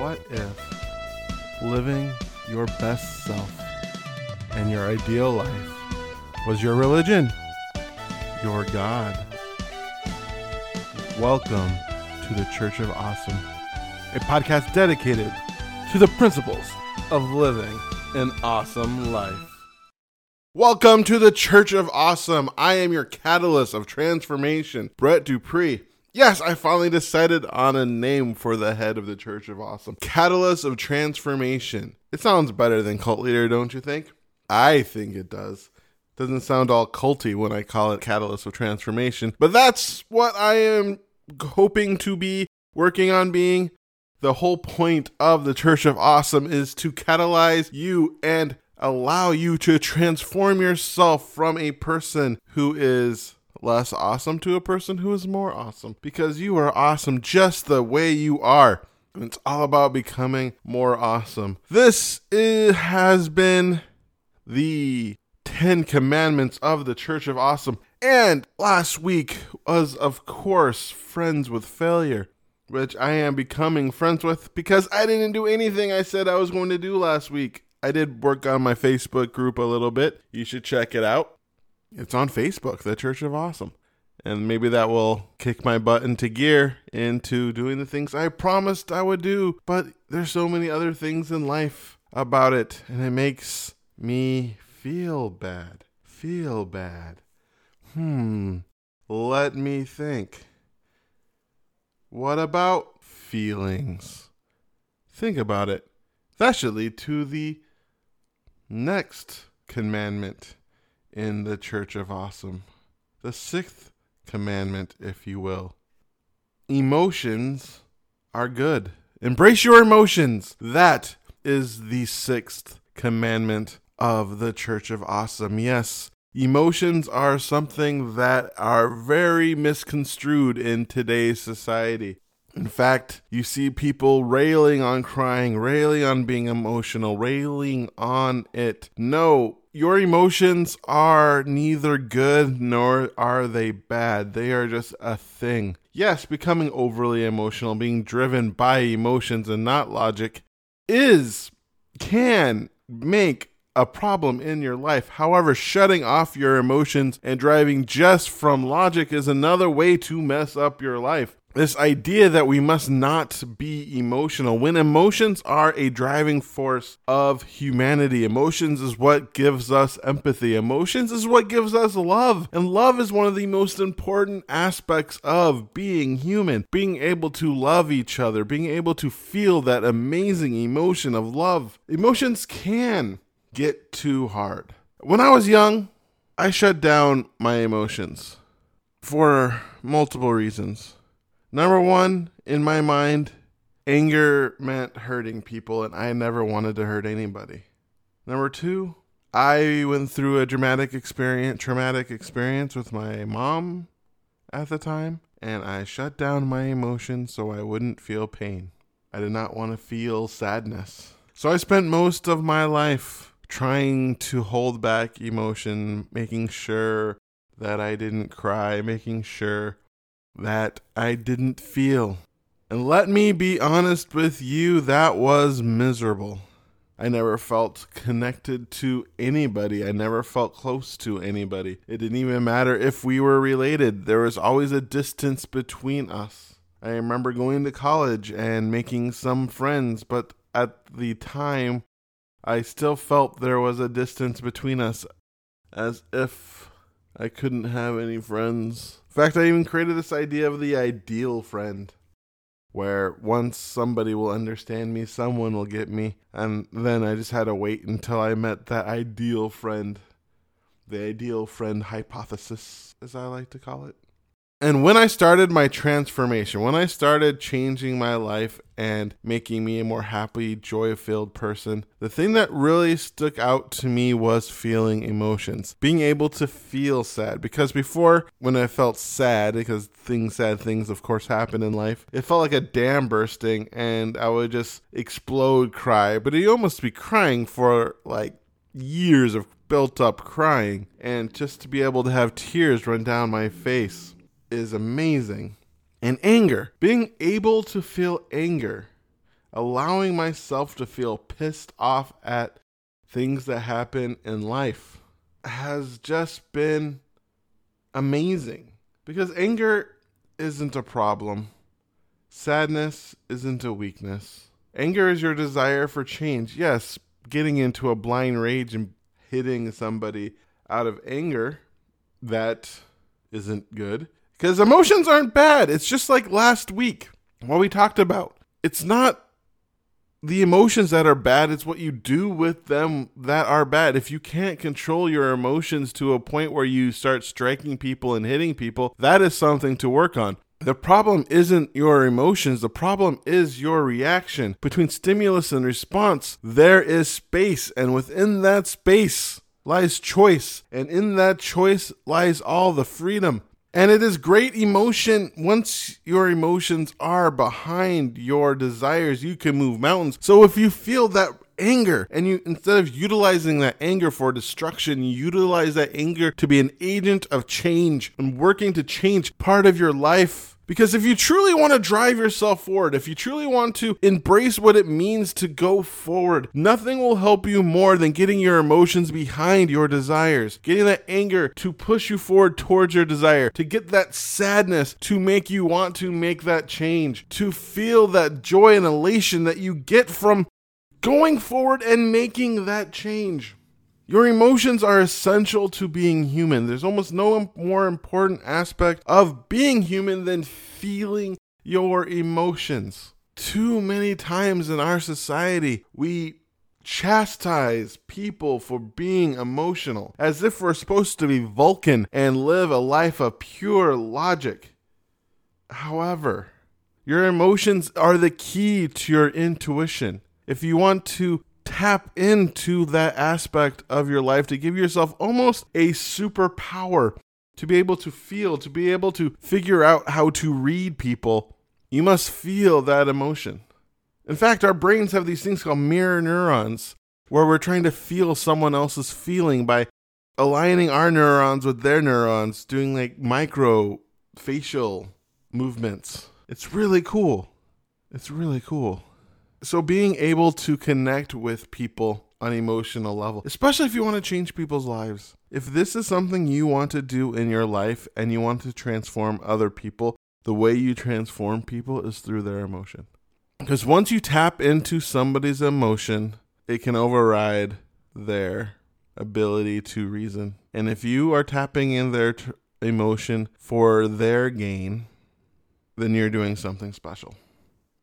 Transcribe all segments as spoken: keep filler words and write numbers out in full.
what if living your best self and your ideal life was your religion, your God? Welcome to the Church of Awesome, a podcast dedicated to the principles of living an awesome life. Welcome to the Church of Awesome. I am your catalyst of transformation, Brett Dupree. Yes, I finally decided on a name for the head of the Church of Awesome. Catalyst of Transformation. It sounds better than cult leader, don't you think? I think it does. Doesn't sound all culty when I call it Catalyst of Transformation, but that's what I am hoping to be working on being. The whole point of the Church of Awesome is to catalyze you and allow you to transform yourself from a person who is less awesome to a person who is more awesome, because you are awesome just the way you are, and it's all about becoming more awesome. This is, has been the Ten Commandments of the Church of Awesome, and last week was, of course, Friends with Failure, which I am becoming friends with because I didn't do anything I said I was going to do last week. I did work on my Facebook group a little bit. You should check it out. It's on Facebook, the Church of Awesome. And maybe that will kick my butt into gear into doing the things I promised I would do. But there's so many other things in life about it. And it makes me feel bad. Feel bad. Hmm. Let me think. What about feelings? Think about it. That should lead to the next commandment in the Church of Awesome. The sixth commandment, if you will. Emotions are good. Embrace your emotions. That is the sixth commandment of the Church of Awesome. Yes, emotions are something that are very misconstrued in today's society. In fact, you see people railing on crying, railing on being emotional, railing on it. No, your emotions are neither good nor are they bad. They are just a thing. Yes, becoming overly emotional, being driven by emotions and not logic is, can make a problem in your life. However, shutting off your emotions and driving just from logic is another way to mess up your life. This idea that we must not be emotional, when emotions are a driving force of humanity. Emotions is what gives us empathy. Emotions is what gives us love. And love is one of the most important aspects of being human. Being able to love each other, being able to feel that amazing emotion of love. Emotions can get too hard. When I was young, I shut down my emotions for multiple reasons. Number one, in my mind, anger meant hurting people, and I never wanted to hurt anybody. Number two, I went through a dramatic experience, traumatic experience with my mom at the time, and I shut down my emotions so I wouldn't feel pain. I did not want to feel sadness. So I spent most of my life trying to hold back emotion, making sure that I didn't cry, making sure that I didn't feel. And let me be honest with you, that was miserable. I never felt connected to anybody. I never felt close to anybody. It didn't even matter if we were related. There was always a distance between us. I remember going to college and making some friends, but at the time, I still felt there was a distance between us, as if I couldn't have any friends. In fact, I even created this idea of the ideal friend, where once somebody will understand me, someone will get me, and then I just had to wait until I met that ideal friend. The ideal friend hypothesis, as I like to call it. And when I started my transformation, when I started changing my life and making me a more happy, joy-filled person, the thing that really stuck out to me was feeling emotions, being able to feel sad. Because before, when I felt sad, because things, sad things, of course, happen in life, it felt like a dam bursting, and I would just explode, cry. But I'd almost be crying for like years of built-up crying, and just to be able to have tears run down my face is amazing. And anger, being able to feel anger. allowing myself to feel pissed off at things that happen in life has just been amazing. Because anger isn't a problem. Sadness isn't a weakness. Anger is your desire for change. Yes, getting into a blind rage and hitting somebody out of anger, that isn't good. Because emotions aren't bad. It's just like last week, what we talked about. It's not the emotions that are bad. It's what you do with them that are bad. If you can't control your emotions to a point where you start striking people and hitting people, that is something to work on. The problem isn't your emotions. The problem is your reaction. Between stimulus and response, there is space. And within that space lies choice. And in that choice lies all the freedom. And it is great emotion. Once your emotions are behind your desires, you can move mountains. So if you feel that anger, and you, instead of utilizing that anger for destruction, you utilize that anger to be an agent of change and working to change part of your life. Because if you truly want to drive yourself forward, if you truly want to embrace what it means to go forward, nothing will help you more than getting your emotions behind your desires, getting that anger to push you forward towards your desire, to get that sadness to make you want to make that change, to feel that joy and elation that you get from going forward and making that change. Your emotions are essential to being human. There's almost no more important aspect of being human than feeling your emotions. Too many times in our society, we chastise people for being emotional, as if we're supposed to be Vulcan and live a life of pure logic. However, your emotions are the key to your intuition. If you want to tap into that aspect of your life, to give yourself almost a superpower, to be able to feel, to be able to figure out how to read people, you must feel that emotion. In fact, our brains have these things called mirror neurons, where we're trying to feel someone else's feeling by aligning our neurons with their neurons, doing like micro facial movements. It's really cool. It's really cool. So being able to connect with people on an emotional level, especially if you want to change people's lives. If this is something you want to do in your life and you want to transform other people, the way you transform people is through their emotion. Because once you tap into somebody's emotion, it can override their ability to reason. And if you are tapping in their tr- emotion for their gain, then you're doing something special.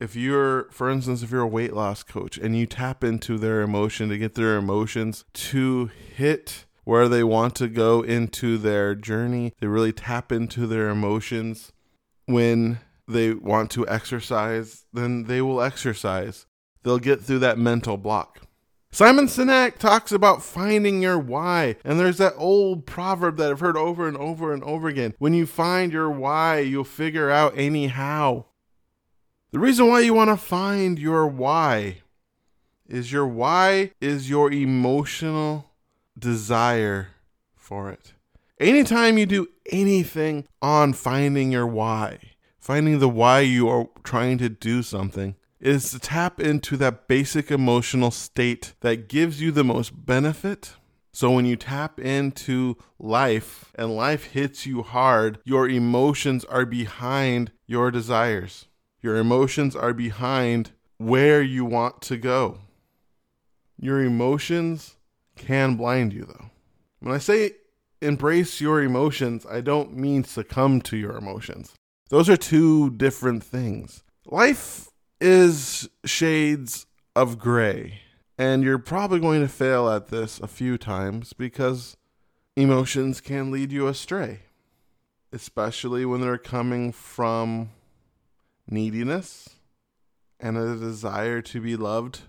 If you're, for instance, if you're a weight loss coach and you tap into their emotion to get their emotions to hit where they want to go into their journey, they really tap into their emotions when they want to exercise, then they will exercise. They'll get through that mental block. Simon Sinek talks about finding your why. And there's that old proverb that I've heard over and over and over again. When you find your why, you'll figure out anyhow. The reason why you want to find your why is your why is your emotional desire for it. Anytime you do anything on finding your why, finding the why you are trying to do something, is to tap into that basic emotional state that gives you the most benefit. So when you tap into life and life hits you hard, your emotions are behind your desires. Your emotions are behind where you want to go. Your emotions can blind you, though. When I say embrace your emotions, I don't mean succumb to your emotions. Those are two different things. Life is shades of gray, and you're probably going to fail at this a few times because emotions can lead you astray, especially when they're coming from neediness and a desire to be loved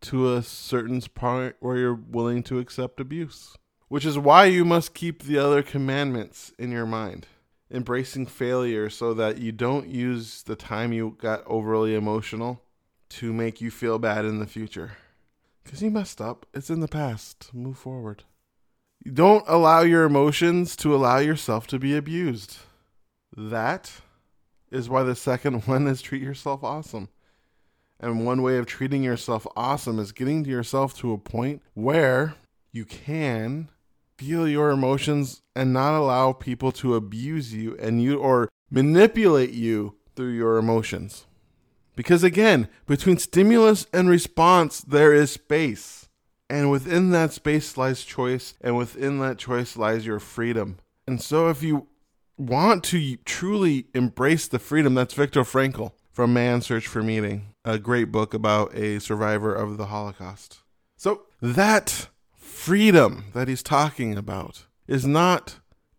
to a certain point where you're willing to accept abuse, which is why you must keep the other commandments in your mind, embracing failure so that you don't use the time you got overly emotional to make you feel bad in the future. Because you messed up. It's in the past. Move forward. You don't allow your emotions to allow yourself to be abused. That is why the second one is treat yourself awesome. And one way of treating yourself awesome is getting to yourself to a point where you can feel your emotions and not allow people to abuse you and you or manipulate you through your emotions. Because again, between stimulus and response, there is space. And within that space lies choice, and within that choice lies your freedom. And so if you want to truly embrace the freedom, that's Viktor Frankl from Man's Search for Meaning, a great book about a survivor of the Holocaust. So that freedom that he's talking about is not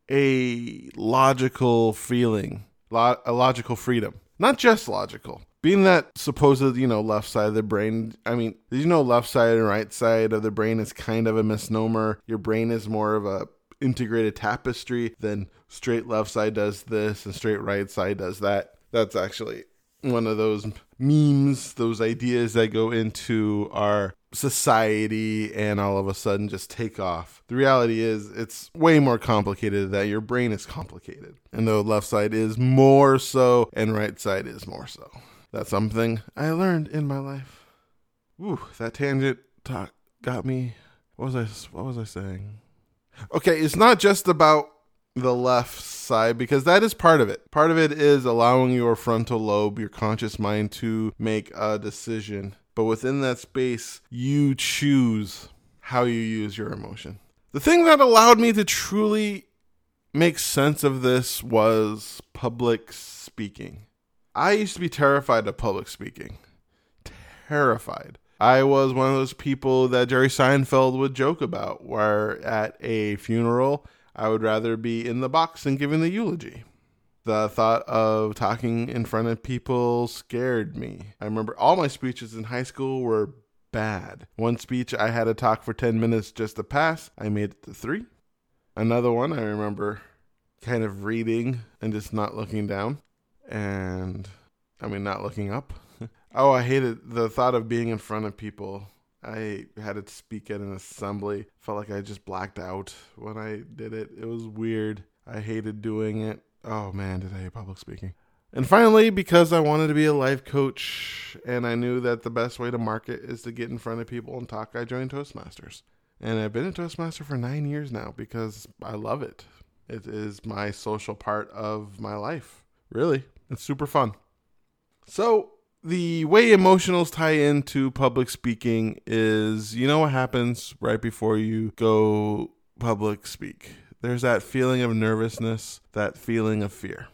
a logical feeling, lo- a logical freedom, not just logical. Being that supposed, you know, left side of the brain, I mean, you know, left side and right side of the brain is kind of a misnomer. Your brain is more of a integrated tapestry than straight left side does this and straight right side does that. That's actually one of those memes, those ideas that go into our society and all of a sudden just take off. The reality is it's way more complicated than that. Your brain is complicated. And though left side is more so and right side is more so. That's something I learned in my life. Ooh, that tangent talk got me. What was I? What was I saying? Okay, it's not just about the left side because that is part of it. Part of it is allowing your frontal lobe, your conscious mind, to make a decision. But within that space, you choose how you use your emotion. The thing that allowed me to truly make sense of this was public speaking. I used to be terrified of public speaking. Terrified. I was one of those people that Jerry Seinfeld would joke about, where at a funeral, I would rather be in the box than giving the eulogy. The thought of talking in front of people scared me. I remember all my speeches in high school were bad. One speech, I had to talk for ten minutes just to pass. I made it to three. Another one, I remember kind of reading and just not looking down. And I mean, not looking up. Oh, I hated the thought of being in front of people. I had to speak at an assembly. Felt like I just blacked out when I did it. It was weird. I hated doing it. Oh man, did I hate public speaking. And finally, because I wanted to be a life coach and I knew that the best way to market is to get in front of people and talk, I joined Toastmasters. And I've been a Toastmaster for nine years now because I love it. It is my social part of my life. Really, it's super fun. So the way emotionals tie into public speaking is, you know what happens right before you go public speak? There's that feeling of nervousness, that feeling of fear.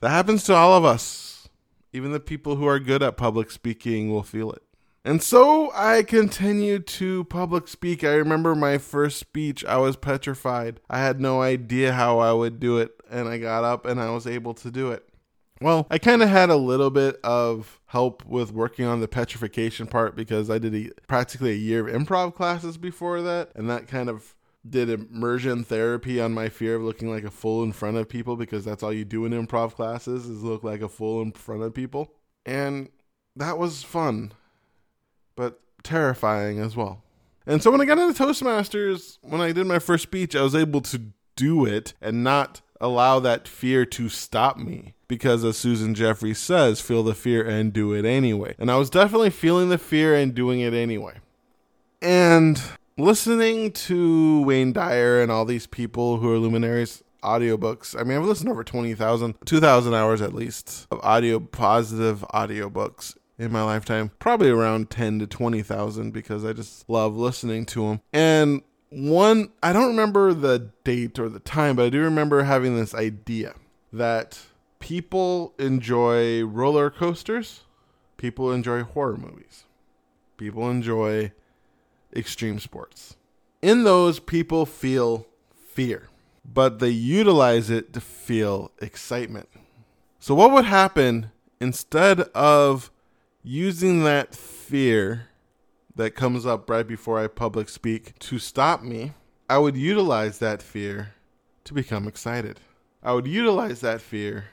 That happens to all of us. Even the people who are good at public speaking will feel it. And so I continued to public speak. I remember my first speech, I was petrified. I had no idea how I would do it, and I got up and I was able to do it. Well, I kind of had a little bit of help with working on the petrification part because I did a, practically a year of improv classes before that, and that kind of did immersion therapy on my fear of looking like a fool in front of people because that's all you do in improv classes is look like a fool in front of people. And that was fun, but terrifying as well. And so when I got into Toastmasters, when I did my first speech, I was able to do it and not allow that fear to stop me. Because as Susan Jeffers says, feel the fear and do it anyway. And I was definitely feeling the fear and doing it anyway. And listening to Wayne Dyer and all these people who are luminaries, audiobooks. I mean, I've listened over twenty thousand, two thousand hours at least of audio, positive audiobooks. In my lifetime, probably around ten to twenty thousand because I just love listening to them. And one, I don't remember the date or the time, but I do remember having this idea that people enjoy roller coasters, people enjoy horror movies, people enjoy extreme sports. In those, people feel fear, but they utilize it to feel excitement. So what would happen instead of using that fear that comes up right before I public speak to stop me, I would utilize that fear to become excited. I would utilize that fear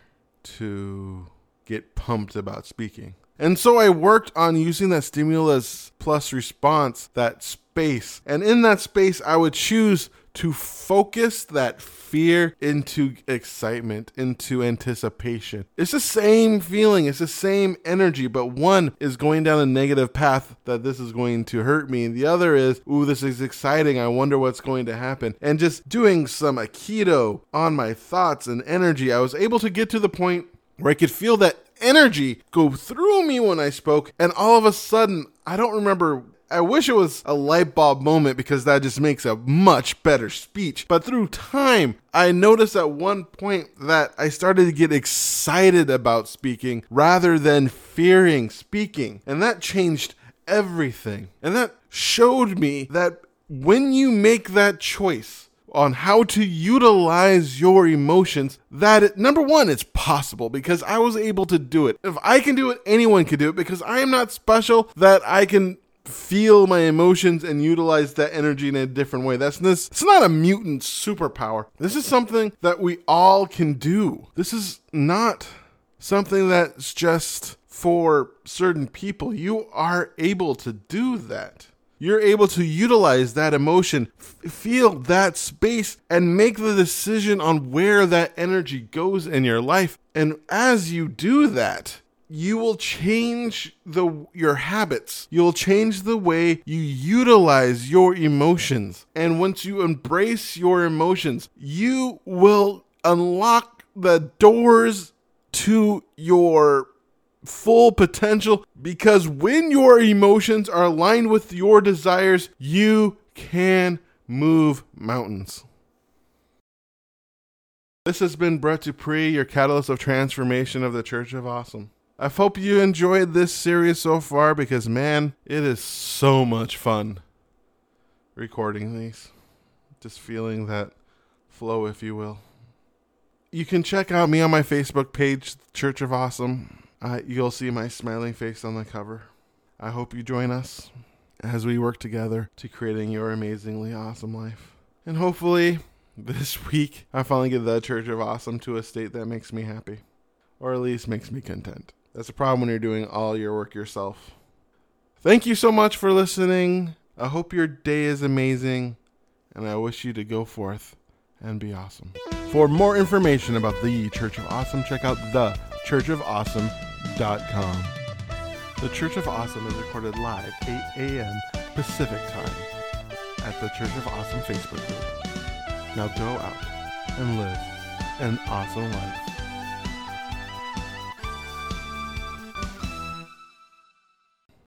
to get pumped about speaking. And so I worked on using that stimulus plus response, that space. And in that space, I would choose to focus that fear into excitement, into anticipation. It's the same feeling. It's the same energy, but one is going down a negative path that this is going to hurt me. And the other is, ooh, this is exciting. I wonder what's going to happen. And just doing some Aikido on my thoughts and energy, I was able to get to the point where I could feel that energy go through me when I spoke. And all of a sudden, I don't remember, I wish it was a light bulb moment because that just makes a much better speech. But through time, I noticed at one point that I started to get excited about speaking rather than fearing speaking. And that changed everything. And that showed me that when you make that choice on how to utilize your emotions, that it, number one, it's possible because I was able to do it. If I can do it, anyone can do it because I am not special that I can feel my emotions and utilize that energy in a different way. That's this. It's not a mutant superpower. This is something that we all can do. This is not something that's just for certain people. You are able to do that. You're able to utilize that emotion, f- feel that space, and make the decision on where that energy goes in your life. And as you do that, you will change the your habits. You'll change the way you utilize your emotions. And once you embrace your emotions, you will unlock the doors to your full potential, because when your emotions are aligned with your desires, you can move mountains. This has been Brett Dupree, your catalyst of transformation of the Church of Awesome. I hope you enjoyed this series so far because, man, it is so much fun recording these. Just feeling that flow, if you will. You can check out me on my Facebook page, Church of Awesome. Uh, you'll see my smiling face on the cover. I hope you join us as we work together to creating your amazingly awesome life. And hopefully this week I finally get the Church of Awesome to a state that makes me happy. Or at least makes me content. That's a problem when you're doing all your work yourself. Thank you so much for listening. I hope your day is amazing. And I wish you to go forth and be awesome. For more information about the Church of Awesome, check out the church of awesome dot com. The Church of Awesome is recorded live eight a.m. Pacific time at the Church of Awesome Facebook group. Now go out and live an awesome life.